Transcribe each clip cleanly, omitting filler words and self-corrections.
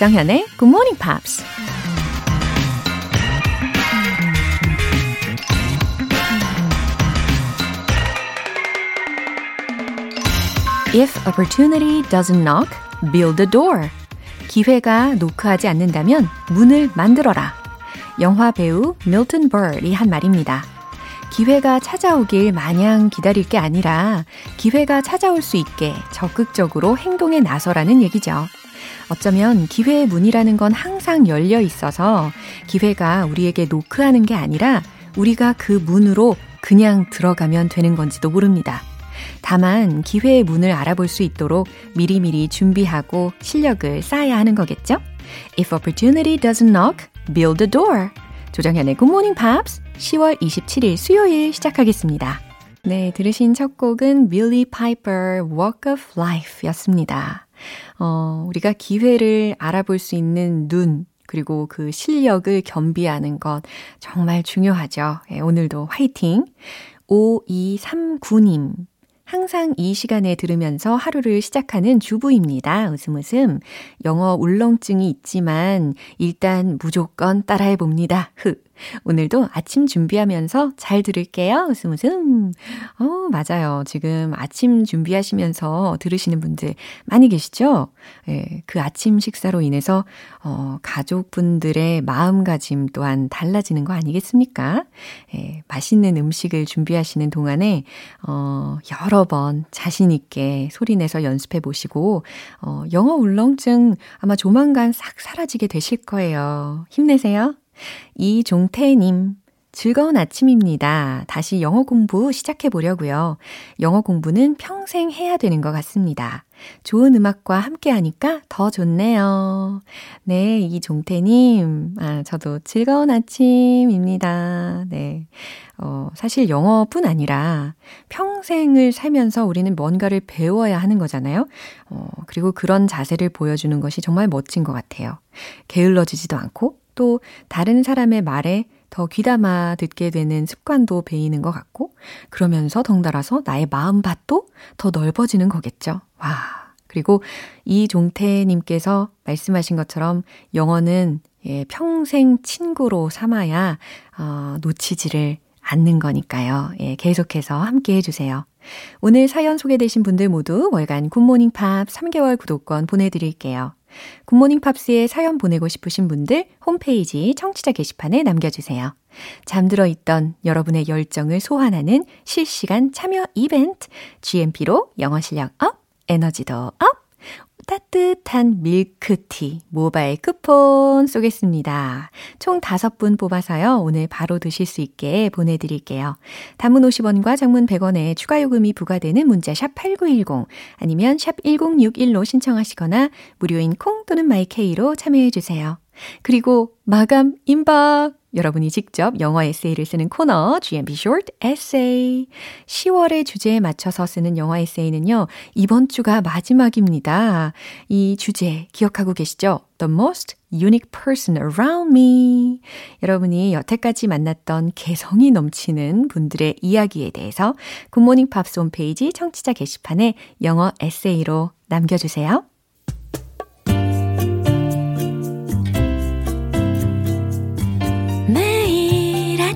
조장현의 Good Morning Pops. If opportunity doesn't knock, build a door. 기회가 노크하지 않는다면 문을 만들어라. 영화 배우 밀턴 버리 한 말입니다. 기회가 찾아오길 마냥 기다릴 게 아니라 기회가 찾아올 수 있게 적극적으로 행동에 나서라는 얘기죠. 어쩌면 기회의 문이라는 건 항상 열려 있어서 기회가 우리에게 노크하는 게 아니라 우리가 그 문으로 그냥 들어가면 되는 건지도 모릅니다. 다만 기회의 문을 알아볼 수 있도록 미리미리 준비하고 실력을 쌓아야 하는 거겠죠? If opportunity doesn't knock, build a door. 조정현의 Good Morning Pops 10월 27일 수요일 시작하겠습니다. 네, 들으신 첫 곡은 Billy Piper Walk of Life였습니다. 우리가 기회를 알아볼 수 있는 눈 그리고 그 실력을 겸비하는 것 정말 중요하죠. 예, 오늘도 화이팅! 5239님 항상 이 시간에 들으면서 하루를 시작하는 주부입니다. 웃음 웃음. 영어 울렁증이 있지만 일단 무조건 따라해 봅니다. 흑. 오늘도 아침 준비하면서 잘 들을게요. 웃음 웃음. 맞아요. 지금 아침 준비하시면서 들으시는 분들 많이 계시죠? 예, 그 아침 식사로 인해서 가족분들의 마음가짐 또한 달라지는 거 아니겠습니까? 예, 맛있는 음식을 준비하시는 동안에 여러 번 자신 있게 소리내서 연습해 보시고 영어 울렁증 아마 조만간 싹 사라지게 되실 거예요. 힘내세요. 이종태님, 즐거운 아침입니다. 다시 영어 공부 시작해 보려고요. 영어 공부는 평생 해야 되는 것 같습니다. 좋은 음악과 함께 하니까 더 좋네요. 네, 이종태님, 저도 즐거운 아침입니다. 네, 사실 영어뿐 아니라 평생을 살면서 우리는 뭔가를 배워야 하는 거잖아요. 그리고 그런 자세를 보여주는 것이 정말 멋진 것 같아요. 게을러지지도 않고 또 다른 사람의 말에 더 귀담아 듣게 되는 습관도 배이는 것 같고 그러면서 덩달아서 나의 마음밭도 더 넓어지는 거겠죠. 와, 그리고 이종태님께서 말씀하신 것처럼 영어는 평생 친구로 삼아야 놓치지를 않는 거니까요. 예, 계속해서 함께 해주세요. 오늘 사연 소개되신 분들 모두 월간 굿모닝 팝 3개월 구독권 보내드릴게요. 굿모닝 팝스에 사연 보내고 싶으신 분들 홈페이지 청취자 게시판에 남겨주세요. 잠들어 있던 여러분의 열정을 소환하는 실시간 참여 이벤트 GMP로 영어 실력 업, 에너지도 업, 따뜻한 밀크티 모바일 쿠폰 쏘겠습니다. 총 5분 뽑아서요. 오늘 바로 드실 수 있게 보내드릴게요. 단문 50원과 장문 100원에 추가 요금이 부과되는 문자 샵 8910 아니면 샵 1061로 신청하시거나 무료인 콩 또는 마이케이로 참여해주세요. 그리고 마감 임박! 여러분이 직접 영어 에세이를 쓰는 코너 GMP Short Essay 10월의 주제에 맞춰서 쓰는 영어 에세이는요. 이번 주가 마지막입니다. 이 주제 기억하고 계시죠? The most unique person around me. 여러분이 여태까지 만났던 개성이 넘치는 분들의 이야기에 대해서 굿모닝 팝스 홈페이지 청취자 게시판에 영어 에세이로 남겨주세요.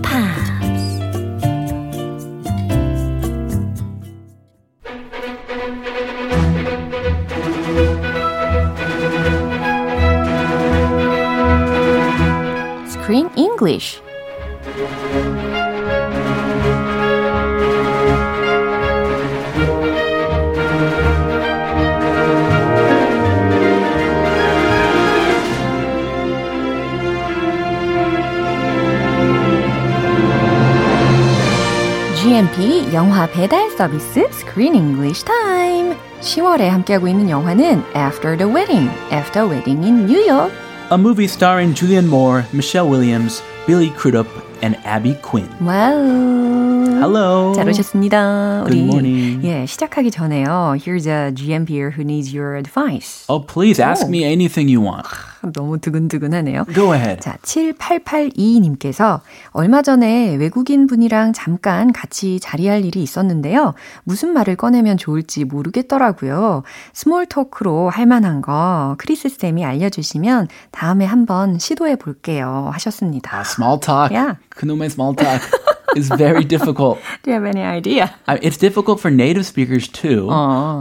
Pops Screen English. GMP 영화 배달 서비스 Screen English Time. 10월에 함께하고 있는 영화는 After the Wedding, After Wedding in New York. A movie starring Julian Moore, Michelle Williams, Billy Crudup, and Abby Quinn. 와우. Hello. 잘 오셨습니다. Good morning. 예, 시작하기 전에요. Here's a GM here who needs your advice. Oh, please ask me anything you want. 너무 두근두근하네요. Go ahead. 자, 7882님께서 얼마 전에 외국인 분이랑 잠깐 같이 자리할 일이 있었는데요. 무슨 말을 꺼내면 좋을지 모르겠더라고요. 스몰 토크로 할 만한 거 크리스 쌤이 알려주시면 다음에 한번 시도해 볼게요 하셨습니다. Small talk. Yeah. 그놈의 small talk. It's very difficult. Do you have any idea? It's difficult for native speakers too,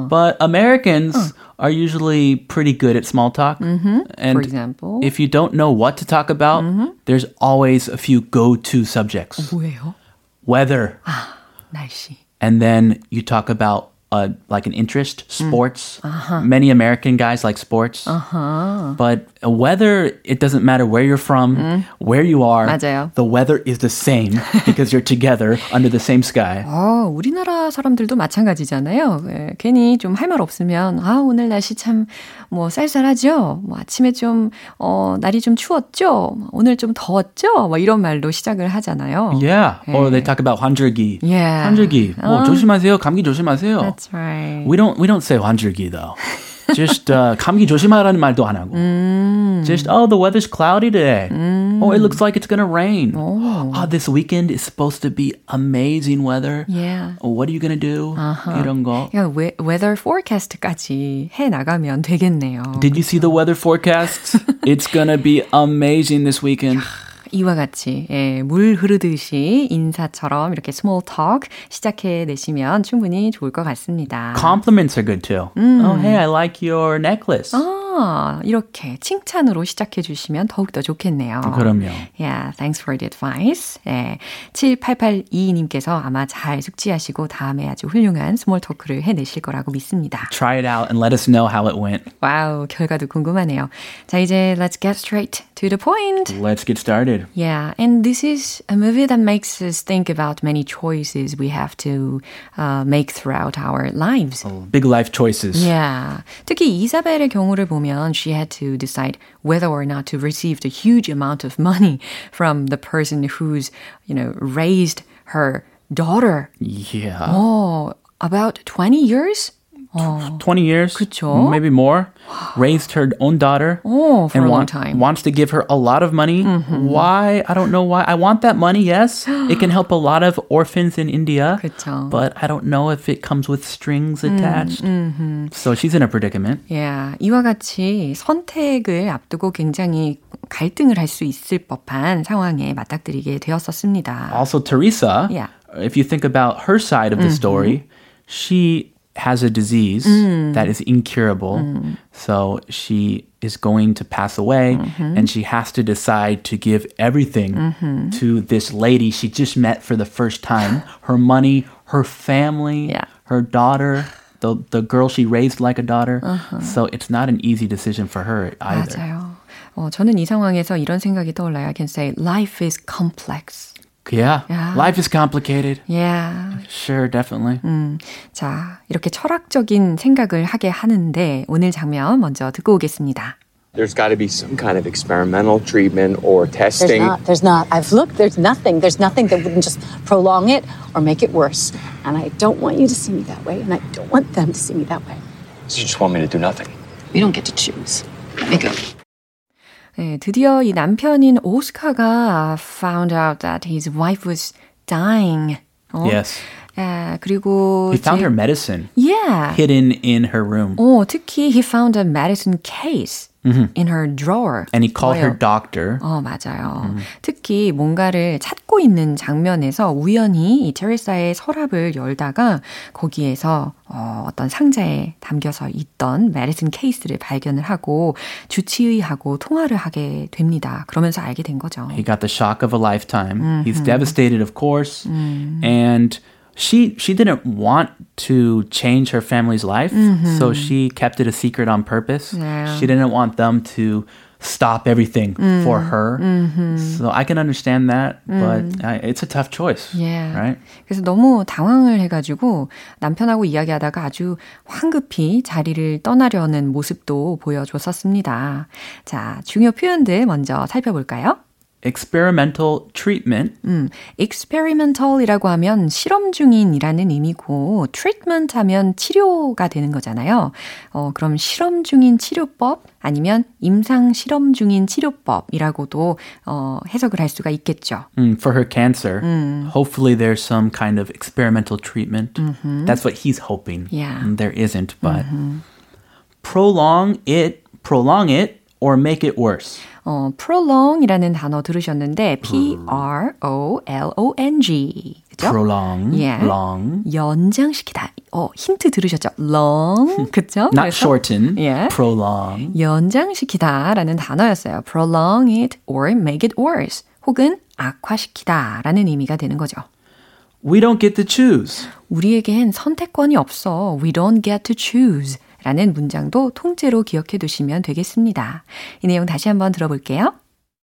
but Americans are usually pretty good at small talk. Mm-hmm. And for example, if you don't know what to talk about, there's always a few go-to subjects. 뭐예요? Weather. 아, 날씨. And then you talk about like an interest, sports. Uh-huh. Many American guys like sports. Uh-huh. But weather, it doesn't matter where you're from, where you are. 맞아요. The weather is the same because you're together under the same sky. 어, 우리나라 사람들도 마찬가지잖아요. 예, 괜히 좀 할 말 없으면 아, 오늘 날씨 참 뭐 쌀쌀하죠. 뭐 아침에 좀 날이 좀 추웠죠. 오늘 좀 더웠죠. 뭐 이런 말로 시작을 하잖아요. Yeah. 예. Or they talk about 환절기. Yeah. 환절기. 뭐 조심하세요. 감기 조심하세요. That's right. We don't say 환절기 though. Just 감기 조심하라는 말도 안 하고. Just oh, the weather's cloudy today. Oh, it looks like it's gonna rain. Oh. Oh, this weekend is supposed to be amazing weather. Yeah. Oh, what are you gonna do? Uh-huh. 이런 거. 야, weather forecast까지 해 나가면 되겠네요. Did you see the weather forecast? It's gonna be amazing this weekend. 이와 같이 예, 물 흐르듯이 인사처럼 이렇게 small talk 시작해내시면 충분히 좋을 것 같습니다. Compliments are good too. Oh, hey, I like your necklace. 아, 이렇게 칭찬으로 시작해 주시면 더욱더 좋겠네요. 그럼요. Yeah, thanks for the advice. 예, 7882님께서 아마 잘 숙지하시고 다음에 아주 훌륭한 스몰 토크를 해내실 거라고 믿습니다. Try it out and let us know how it went. 와우, 결과도 궁금하네요. 자, 이제 let's get straight to the point. Let's get started. Yeah, and this is a movie that makes us think about many choices we have to make throughout our lives. Oh, big life choices. Yeah. 특히 이사벨의 경우를 보면 she had to decide whether or not to receive the huge amount of money from the person who's, you know, raised her daughter. Yeah. Oh, about 20 years? 20 years, 그쵸? Maybe more, raised her own daughter for and a long time. Wants to give her a lot of money. Mm-hmm. Why? I don't know why. I want that money, yes. It can help a lot of orphans in India. 그쵸. But I don't know if it comes with strings attached. Mm-hmm. So she's in a predicament. Yeah. 이와 같이 선택을 앞두고 굉장히 갈등을 할 수 있을 법한 상황에 맞닥뜨리게 되었었습니다. Also, Teresa, if you think about her side of the story, she has a disease that is incurable. So she is going to pass away and she has to decide to give everything to this lady she just met for the first time. Her money, her family, her daughter, the girl she raised like a daughter. Uh-huh. So it's not an easy decision for her either. 맞아요. 저는 이 상황에서 이런 생각이 떠올라요. I can say life is complex. Yeah, life is complicated. Yeah. Sure, definitely. 자, 이렇게 철학적인 생각을 하게 하는데 오늘 장면 먼저 듣고 오겠습니다. There's got to be some kind of experimental treatment or testing. There's not. I've looked, there's nothing. There's nothing that wouldn't just prolong it or make it worse. And I don't want you to see me that way, and I don't want them to see me that way. So you just want me to do nothing? We don't get to choose. Let me go. 네, 드디어 이 남편인 오스카가 found out that his wife was dying. Yes. 아, 그리고 he found her medicine. Yeah. Hidden in her room. 특히 he found a medicine case. Mm-hmm. In her drawer. And he called her doctor. 맞아요. 특히 뭔가를 찾고 있는 장면에서 우연히 이 테레사의 서랍을 열다가 거기에서 어떤 상자에 담겨서 있던 메디슨 케이스를 발견을 하고 주치의하고 통화를 하게 됩니다. 그러면서 알게 된 거죠. He got the shock of a lifetime. Mm-hmm. He's devastated, of course. And she didn't want to change her family's life, so she kept it a secret on purpose. Yeah. She didn't want them to stop everything for her. So I can understand that, but it's a tough choice. Yeah. Right? 그래서 너무 당황을 해가지고 남편하고 이야기하다가 아주 황급히 자리를 떠나려는 모습도 보여줬었습니다. 자, 중요 표현들 먼저 살펴볼까요? experimental treatment. experimental이라고 하면 실험 중인이라는 의미고 treatment 하면 치료가 되는 거잖아요. 그럼 실험 중인 치료법 아니면 임상 실험 중인 치료법이라고도 해석을 할 수가 있겠죠. For her cancer, hopefully there's some kind of experimental treatment. Mm-hmm. That's what he's hoping. Yeah. And there isn't, but mm-hmm. prolong it, or make it worse. prolong이라는 단어 들으셨는데 P-R-O-L-O-N-G 그렇죠? Prolong, yeah. long. 연장시키다. 힌트 들으셨죠? long, 그렇죠? Not 그래서, shorten, yeah. prolong. 연장시키다라는 단어였어요. Prolong it or make it worse. 혹은 악화시키다라는 의미가 되는 거죠. We don't get to choose. 우리에겐 선택권이 없어. We don't get to choose. 라는 문장도 통째로 기억해 두시면 되겠습니다. 이 내용 다시 한번 들어볼게요.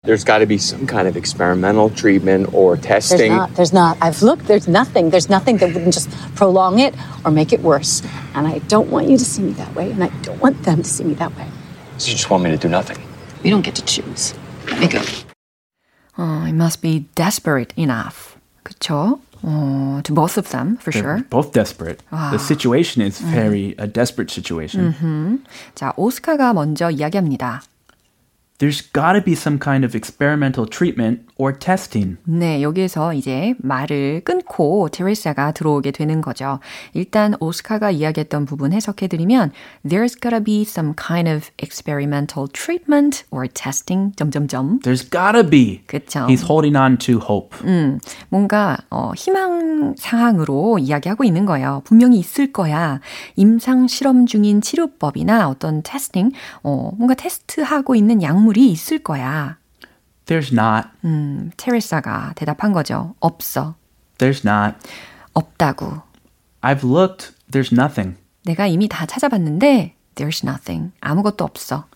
There's got to be some kind of experimental treatment or testing. There's not. I've looked. There's nothing that wouldn't just prolong it or make it worse. And I don't want you to see me that way, and I don't want them to see me that way. So you just want me to do nothing? We don't get to choose. Let me go. It must be desperate enough. 그쵸? To both of them, for sure. Both desperate. 와. The situation is very a desperate situation. 자, 오스카가 먼저 이야기합니다. There's got to be some kind of experimental treatment or testing. 네, 여기에서 이제 말을 끊고 테레사가 들어오게 되는 거죠. 일단 오스카가 이야기했던 부분 해석해드리면 There's got to be some kind of experimental treatment or testing. There's got to be. 그쵸. He's holding on to hope. 뭔가 희망 사항으로 이야기하고 있는 거예요. 분명히 있을 거야. 임상 실험 중인 치료법이나 어떤 테스팅, 뭔가 테스트하고 있는 약물 물이 있을 거야. There's not. 테레사가 대답한 거죠. 없어. There's not. 없다고. I've looked. There's nothing. 내가 이미 다 찾아봤는데 There's nothing. 아무것도 없어.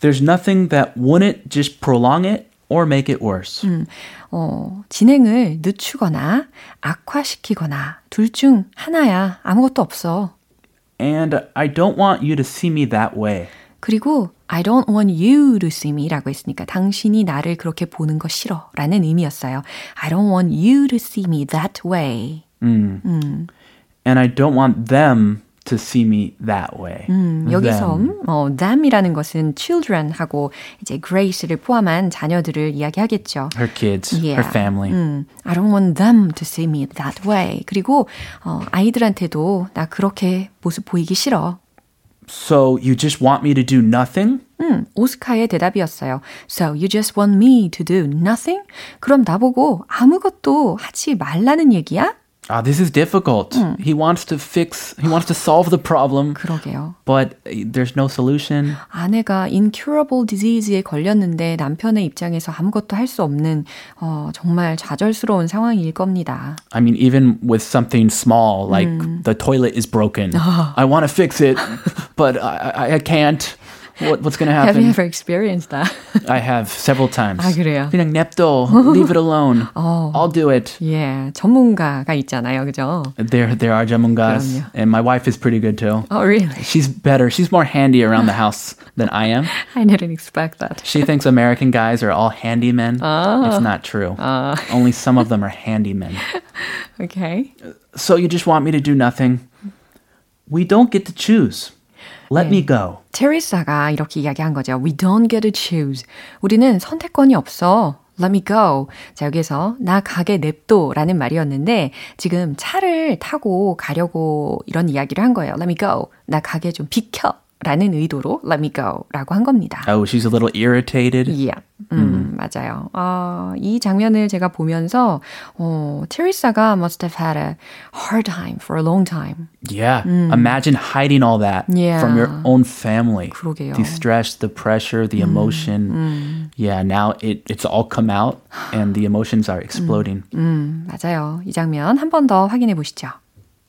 There's nothing that wouldn't just prolong it or make it worse. 진행을 늦추거나 악화시키거나 둘 중 하나야. 아무것도 없어. And I don't want you to see me that way. 그리고 I don't want you to see me라고 했으니까 당신이 나를 그렇게 보는 거 싫어 라는 의미였어요. I don't want you to see me that way. And I don't want them to see me that way. 여기서 them이라는 것은 children하고 이제 Grace를 포함한 자녀들을 이야기하겠죠. Her kids, yeah. her family. I don't want them to see me that way. 그리고 아이들한테도 나 그렇게 모습 보이기 싫어. So you just want me to do nothing? 오스카의 대답이었어요. So you just want me to do nothing? 그럼 나보고 아무것도 하지 말라는 얘기야? This is difficult. He wants to solve the problem. 그러게요. But there's no solution. 아내가 incurable disease에 걸렸는데 남편의 입장에서 아무것도 할 수 없는 정말 좌절스러운 상황일 겁니다. I mean, even with something small, like the toilet is broken. I want to fix it, but I can't. What's going to happen? Have you ever experienced that? I have several times. 아, 그래요? 그냥 냅둬. Leave it alone. I'll do it. 예, 전문가가 있잖아요, 그죠? There are 전문가s. 그럼요. And my wife is pretty good too. Oh, really? She's better. She's more handy around the house than I am. I didn't expect that. She thinks American guys are all handy men. It's not true. Only some of them are handy men. Okay. So you just want me to do nothing? We don't get to choose. Let me go. 테레사가 이렇게 이야기한 거죠. We don't get to choose. 우리는 선택권이 없어. Let me go. 자, 여기에서 나 가게 냅둬라는 말이었는데 지금 차를 타고 가려고 이런 이야기를 한 거예요. Let me go. 나 가게 좀 비켜. 라는 의도로 let me go라고 한 겁니다. Oh, she's a little irritated. Yeah. 맞아요. 이 장면을 제가 보면서 테레사가 must have had a hard time for a long time. Yeah. Imagine hiding all that from your own family. 그러게요. The stress, the pressure, the emotion. Yeah, now it's all come out and the emotions are exploding. 맞아요. 이 장면 한 번 더 확인해 보시죠.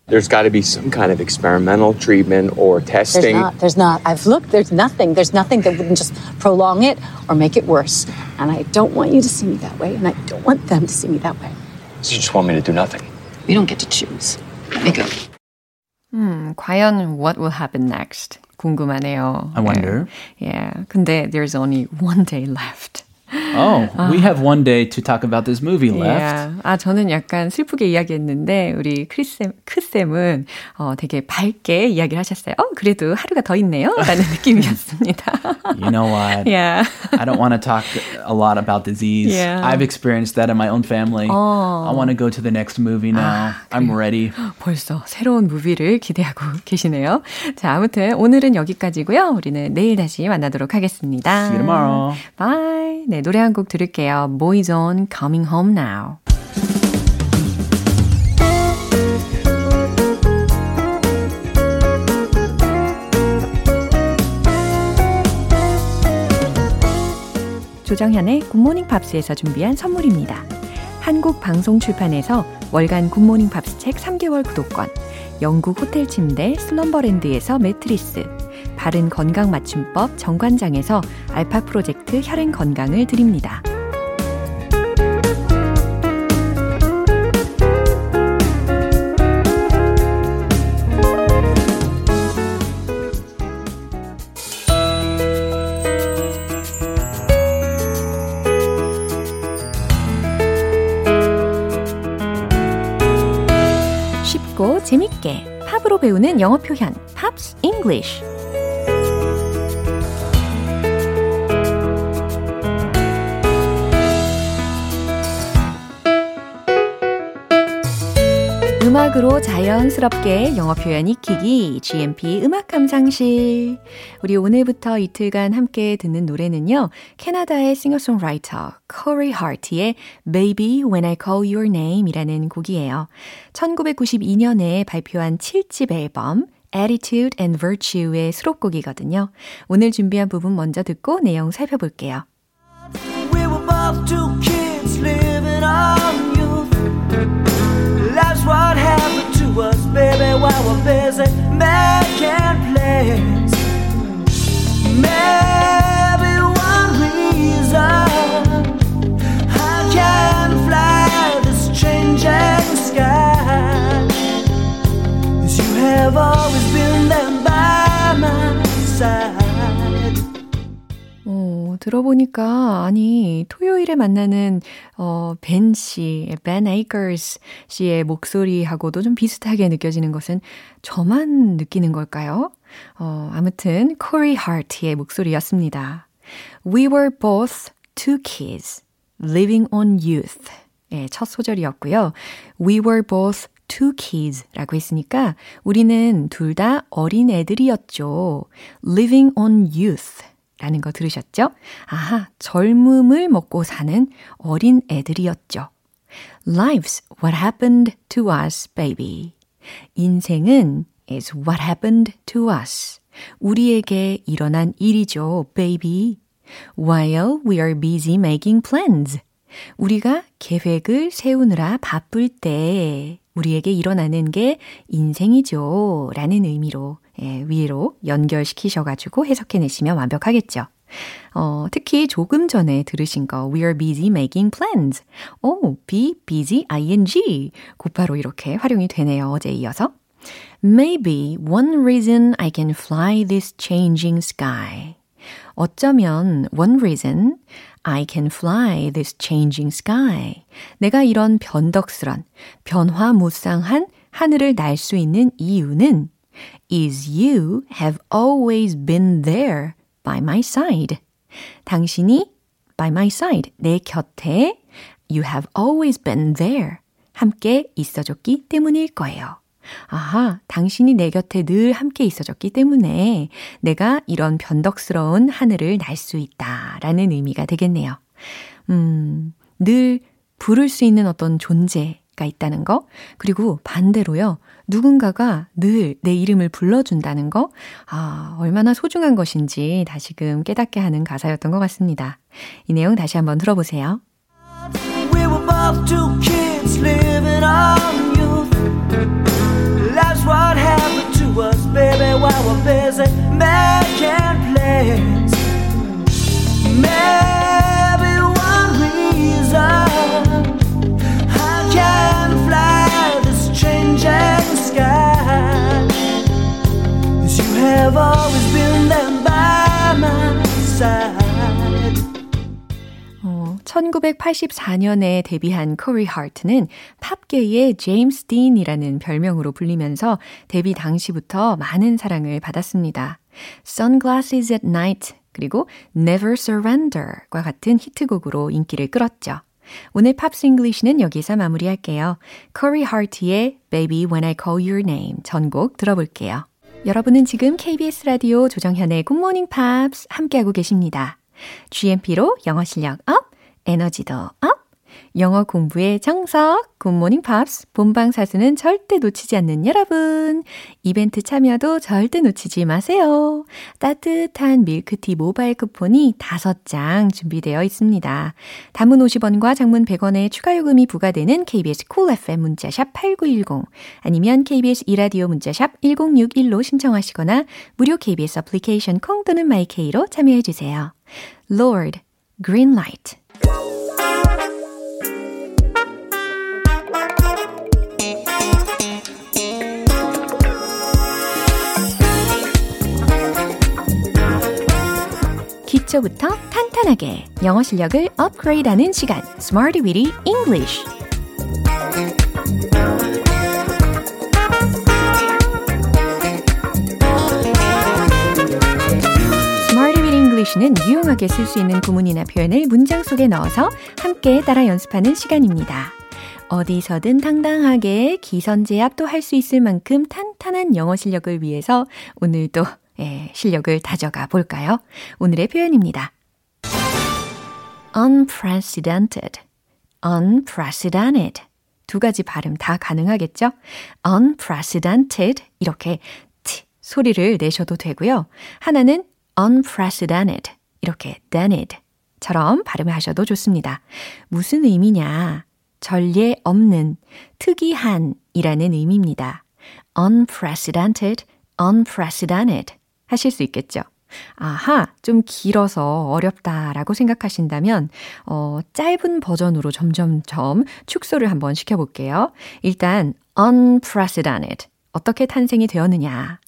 There's got to be some kind of experimental treatment or testing. There's not. I've looked. There's nothing that wouldn't just prolong it or make it worse. And I don't want you to see me that way, and I don't want them to see me that way. So you just want me to do nothing? We don't get to choose. Let me go. 과연 what will happen next? 궁금하네요. I wonder. Yeah. 근데 there's only one day left. Oh, we have one day to talk about this movie left. Yeah. 아, 저는 약간 슬프게 이야기했는데 우리 크쌤은 되게 밝게 이야기를 하셨어요. 그래도 하루가 더 있네요. 라는 느낌이었습니다. You know what? Yeah. I don't want to talk a lot about disease. Yeah. I've experienced that in my own family. I want to go to the next movie now. I'm ready. 벌써 새로운 무비를 기대하고 계시네요. 자, 아무튼 오늘은 여기까지고요. 우리는 내일 다시 만나도록 하겠습니다. See you tomorrow. Bye. 네, 노래 한 곡 들을게요. Boys on Coming Home Now. 조정현의 굿모닝 팝스에서 준비한 선물입니다. 한국 방송 출판에서 월간 굿모닝 팝스 책 3개월 구독권, 영국 호텔 침대 슬럼버랜드에서 매트리스, 바른 건강 맞춤법 정관장에서 알파 프로젝트 혈행 건강을 드립니다. 쉽고 재밌게 팝으로 배우는 영어 표현 팝스 잉글리쉬. 음악으로 자연스럽게 영어 표현 익히기 GMP 음악 감상실. 우리 오늘부터 이틀간 함께 듣는 노래는요. 캐나다의 싱어송라이터 코리 하티의 Baby When I Call Your Name이라는 곡이에요. 1992년에 발표한 7집 앨범 Attitude and Virtue의 수록곡이거든요. 오늘 준비한 부분 먼저 듣고 내용 살펴볼게요. We were both two kids living on youth. That's what happened to us, baby, while we're busy making plans. Maybe one reason I can't fly this changing sky is you have always been there by my side. 들어보니까 아니 토요일에 만나는 벤 씨, Ben Akers 씨의 목소리하고도 좀 비슷하게 느껴지는 것은 저만 느끼는 걸까요? 아무튼 Corey Hart의 목소리였습니다. We were both two kids living on youth. 예, 첫 소절이었고요. We were both two kids라고 했으니까 우리는 둘 다 어린 애들이었죠. Living on youth. 라는 거 들으셨죠? 아하, 젊음을 먹고 사는 어린 애들이었죠. Life's what happened to us, baby. 인생은 is what happened to us. 우리에게 일어난 일이죠, baby. While we are busy making plans. 우리가 계획을 세우느라 바쁠 때 우리에게 일어나는 게 인생이죠. 라는 의미로 예, 위로 연결시키셔가지고 해석해내시면 완벽하겠죠. 특히 조금 전에 들으신 거 We are busy making plans. be busy ing. 곧바로 이렇게 활용이 되네요. 어제 이어서 Maybe one reason I can fly this changing sky. 어쩌면 one reason I can fly this changing sky. 내가 이런 변덕스런, 변화무쌍한 하늘을 날 수 있는 이유는 is you have always been there by my side. 당신이 by my side, 내 곁에 you have always been there, 함께 있어줬기 때문일 거예요. 아하, 당신이 내 곁에 늘 함께 있어줬기 때문에 내가 이런 변덕스러운 하늘을 날 수 있다라는 의미가 되겠네요. 늘 부를 수 있는 어떤 존재가 있다는 거, 그리고 반대로요. 누군가가 늘 내 이름을 불러준다는 거, 아, 얼마나 소중한 것인지 다시금 깨닫게 하는 가사였던 것 같습니다. 이 내용 다시 한번 들어보세요. We were both two kids living on youth. That's what happened to us, baby, while we're busy making plans. Maybe one reason I can't fly this changing sky is you have always been there by my side. 1984년에 데뷔한 코리 하트는 팝계의 제임스 딘이라는 별명으로 불리면서 데뷔 당시부터 많은 사랑을 받았습니다. Sunglasses at Night 그리고 Never Surrender과 같은 히트곡으로 인기를 끌었죠. 오늘 팝스 잉글리시는 여기서 마무리할게요. 코리 하트의 Baby When I Call Your Name 전곡 들어볼게요. 여러분은 지금 KBS 라디오 조정현의 굿모닝 팝스 함께하고 계십니다. GMP로 영어 실력 업, 에너지도 업, 영어 공부의 정석, 굿모닝 팝스 본방사수는 절대 놓치지 않는 여러분. 이벤트 참여도 절대 놓치지 마세요. 따뜻한 밀크티 모바일 쿠폰이 5장 준비되어 있습니다. 단문 50원과 장문 100원의 추가 요금이 부과되는 KBS 쿨 FM 문자샵 8910 아니면 KBS 이라디오 문자샵 1061로 신청하시거나 무료 KBS 애플리케이션 콩 또는 마이케이로 참여해 주세요. Lord, Green Light. 기초부터 탄탄하게 영어 실력을 업그레이드하는 시간, SmartVidi English. SmartVidi English는 유용하게 쓸 수 있는 구문이나 표현을 문장 속에 넣어서 함께 따라 연습하는 시간입니다. 어디서든 당당하게 기선제압도 할 수 있을 만큼 탄탄한 영어 실력을 위해서 오늘도 예, 실력을 다져가 볼까요? 오늘의 표현입니다. Unprecedented, unprecedented 두 가지 발음 다 가능하겠죠? Unprecedented 이렇게 티 소리를 내셔도 되고요. 하나는 unprecedented 이렇게 dented 처럼 발음을 하셔도 좋습니다. 무슨 의미냐? 전례 없는, 특이한 이라는 의미입니다. Unprecedented, unprecedented 하실 수 있겠죠. 아하, 좀 길어서 어렵다라고 생각하신다면 짧은 버전으로 점점점 축소를 한번 시켜볼게요. 일단 unprecedented, 어떻게 탄생이 되었느냐.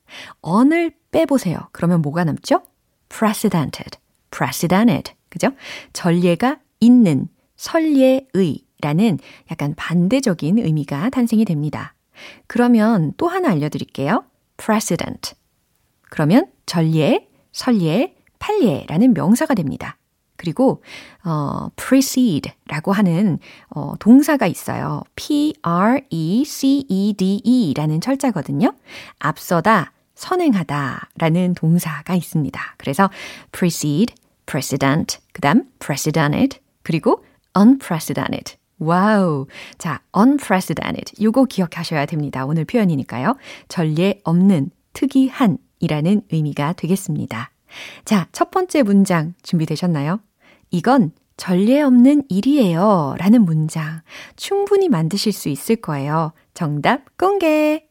on을 빼보세요. 그러면 뭐가 남죠? precedented, precedented, 그죠? 전례가 있는, 설례의 라는 약간 반대적인 의미가 탄생이 됩니다. 그러면 또 하나 알려드릴게요. precedent. 그러면 전례, 설례, 판례라는 명사가 됩니다. 그리고 precede라고 하는 동사가 있어요. precede라는 철자거든요. 앞서다, 선행하다라는 동사가 있습니다. 그래서 precede, precedent, 그 다음 precedented, 그리고 unprecedented. 와우, 자, unprecedented 요거 기억하셔야 됩니다. 오늘 표현이니까요. 전례 없는, 특이한 이라는 의미가 되겠습니다. 자, 첫 번째 문장 준비되셨나요? 이건 전례 없는 일이에요 라는 문장 충분히 만드실 수 있을 거예요. 정답 공개!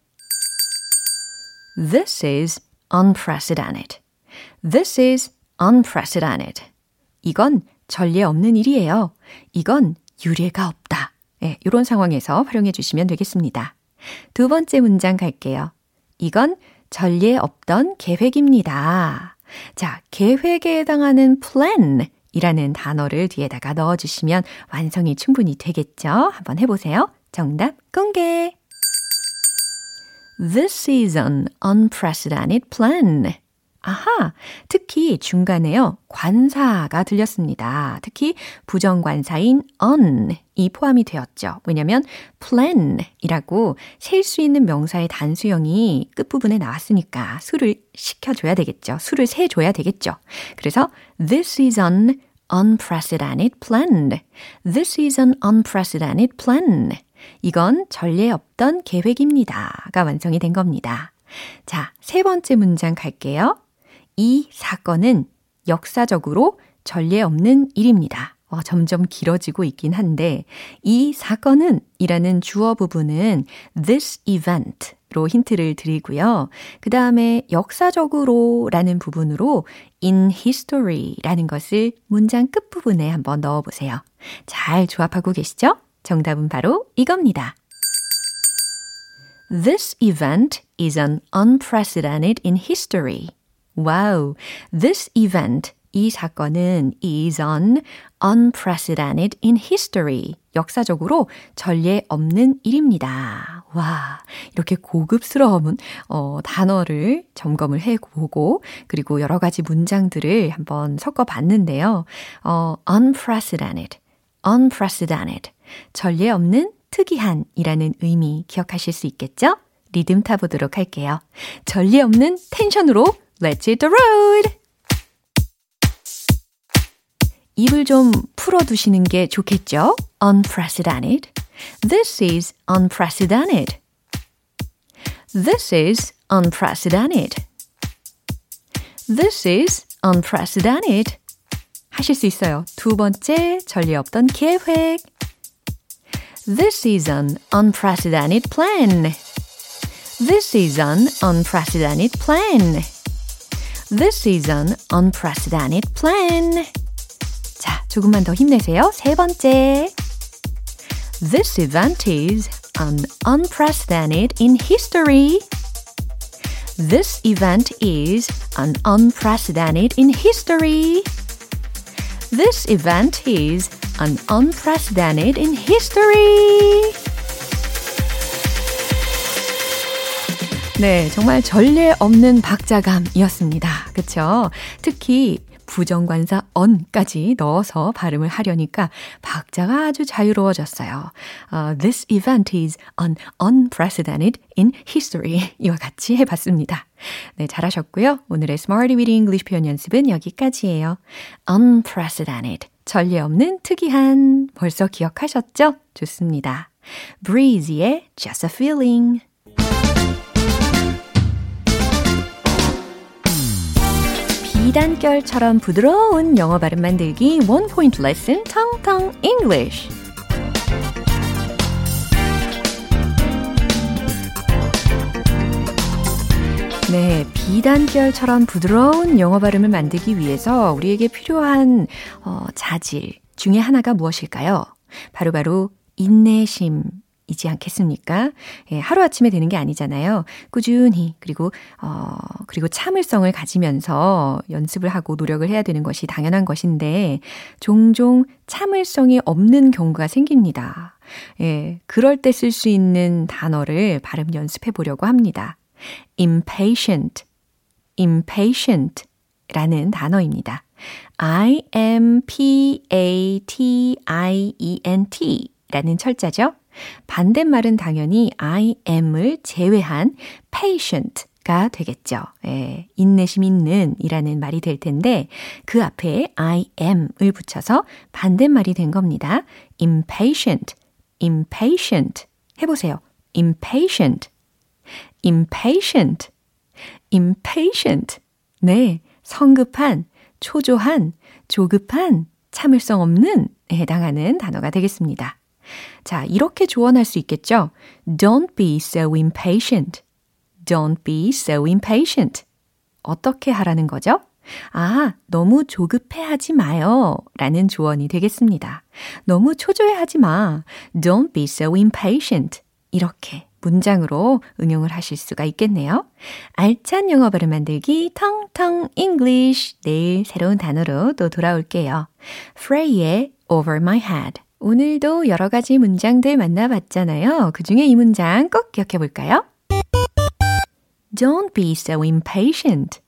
This is unprecedented. This is unprecedented. 이건 전례 없는 일이에요. 이건 유례가 없다. 네, 이런 상황에서 활용해 주시면 되겠습니다. 두 번째 문장 갈게요. 이건 전례 없던 계획입니다. 자, 계획에 해당하는 plan이라는 단어를 뒤에다가 넣어주시면 완성이 충분히 되겠죠? 한번 해보세요. 정답 공개! This is an unprecedented plan. 아하, 특히 중간에요. 관사가 들렸습니다. 특히 부정관사인 on이 포함이 되었죠. 왜냐하면 plan이라고 셀 수 있는 명사의 단수형이 끝부분에 나왔으니까 수를 시켜줘야 되겠죠. 수를 세줘야 되겠죠. 그래서 this is an unprecedented plan. This is an unprecedented plan. 이건 전례 없던 계획입니다가 완성이 된 겁니다. 자, 세 번째 문장 갈게요. 이 사건은 역사적으로 전례 없는 일입니다. 점점 길어지고 있긴 한데 이 사건은 이라는 주어 부분은 this event로 힌트를 드리고요. 그 다음에 역사적으로 라는 부분으로 in history라는 것을 문장 끝부분에 한번 넣어보세요. 잘 조합하고 계시죠? 정답은 바로 이겁니다. This event is an unprecedented in history. 와우, wow. This event 이 사건은 is an unprecedented in history. 역사적으로 전례 없는 일입니다. 와, 이렇게 고급스러운 단어를 점검을 해보고 그리고 여러 가지 문장들을 한번 섞어봤는데요. unprecedented, unprecedented, 전례 없는 특이한이라는 의미 기억하실 수 있겠죠? 리듬 타보도록 할게요. 전례 없는 텐션으로 Let's hit the road! 입을 좀 풀어두시는 게 좋겠죠? Unprecedented. This is unprecedented. This is unprecedented. This is unprecedented. 하실 수 있어요. 두 번째, 전례 없던 계획. This is an unprecedented plan. This is an unprecedented plan. This is an unprecedented plan. 자, 조금만 더 힘내세요. 세 번째. This event is an unprecedented in history. This event is an unprecedented in history. This event is an unprecedented in history. 네, 정말 전례 없는 박자감이었습니다. 그렇죠? 특히 부정관사 on까지 넣어서 발음을 하려니까 박자가 아주 자유로워졌어요. This event is an unprecedented in history. 이와 같이 해봤습니다. 네, 잘하셨고요. 오늘의 SmartVidi English 표현 연습은 여기까지예요. Unprecedented. 전례 없는 특이한. 벌써 기억하셨죠? 좋습니다. Breezy의 Just a Feeling. 이단결처럼 부드러운 영어 발음 만들기 원 포인트 레슨 텅텅 English. 네, 비단결처럼 부드러운 영어 발음을 만들기 위해서 우리에게 필요한 자질 중에 하나가 무엇일까요? 바로 인내심. 이지 않겠습니까? 예, 하루아침에 되는 게 아니잖아요. 꾸준히 그리고 참을성을 가지면서 연습을 하고 노력을 해야 되는 것이 당연한 것인데 종종 참을성이 없는 경우가 생깁니다. 예, 그럴 때 쓸 수 있는 단어를 발음 연습해 보려고 합니다. impatient, impatient 라는 단어입니다. impatient 라는 철자죠. 반대말은 당연히 I am을 제외한 patient가 되겠죠. 예, 인내심 있는 이라는 말이 될 텐데 그 앞에 I am을 붙여서 반대말이 된 겁니다. impatient, impatient 해보세요. impatient, impatient, impatient. 네, 성급한, 초조한, 조급한, 참을성 없는 해당하는 단어가 되겠습니다. 자, 이렇게 조언할 수 있겠죠? Don't be so impatient. Don't be so impatient. 어떻게 하라는 거죠? 아, 너무 조급해하지 마요. 라는 조언이 되겠습니다. 너무 초조해하지 마. Don't be so impatient. 이렇게 문장으로 응용을 하실 수가 있겠네요. 알찬 영어 발음 만들기 텅텅 English. 내일 새로운 단어로 또 돌아올게요. Frey의 Over My Head. 오늘도 여러 가지 문장들 만나봤잖아요. 그 중에 이 문장 꼭 기억해 볼까요? Don't be so impatient.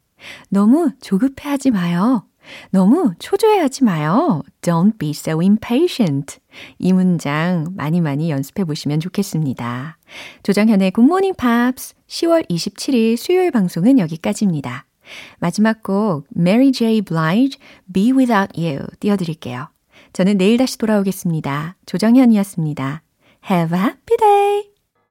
너무 조급해하지 마요. 너무 초조해하지 마요. Don't be so impatient. 이 문장 많이 연습해 보시면 좋겠습니다. 조정현의 Good Morning Pops 10월 27일 수요일 방송은 여기까지입니다. 마지막 곡 Mary J. Blige Be Without You 띄워드릴게요. 저는 내일 다시 돌아오겠습니다. 조정현이었습니다. Have a happy day!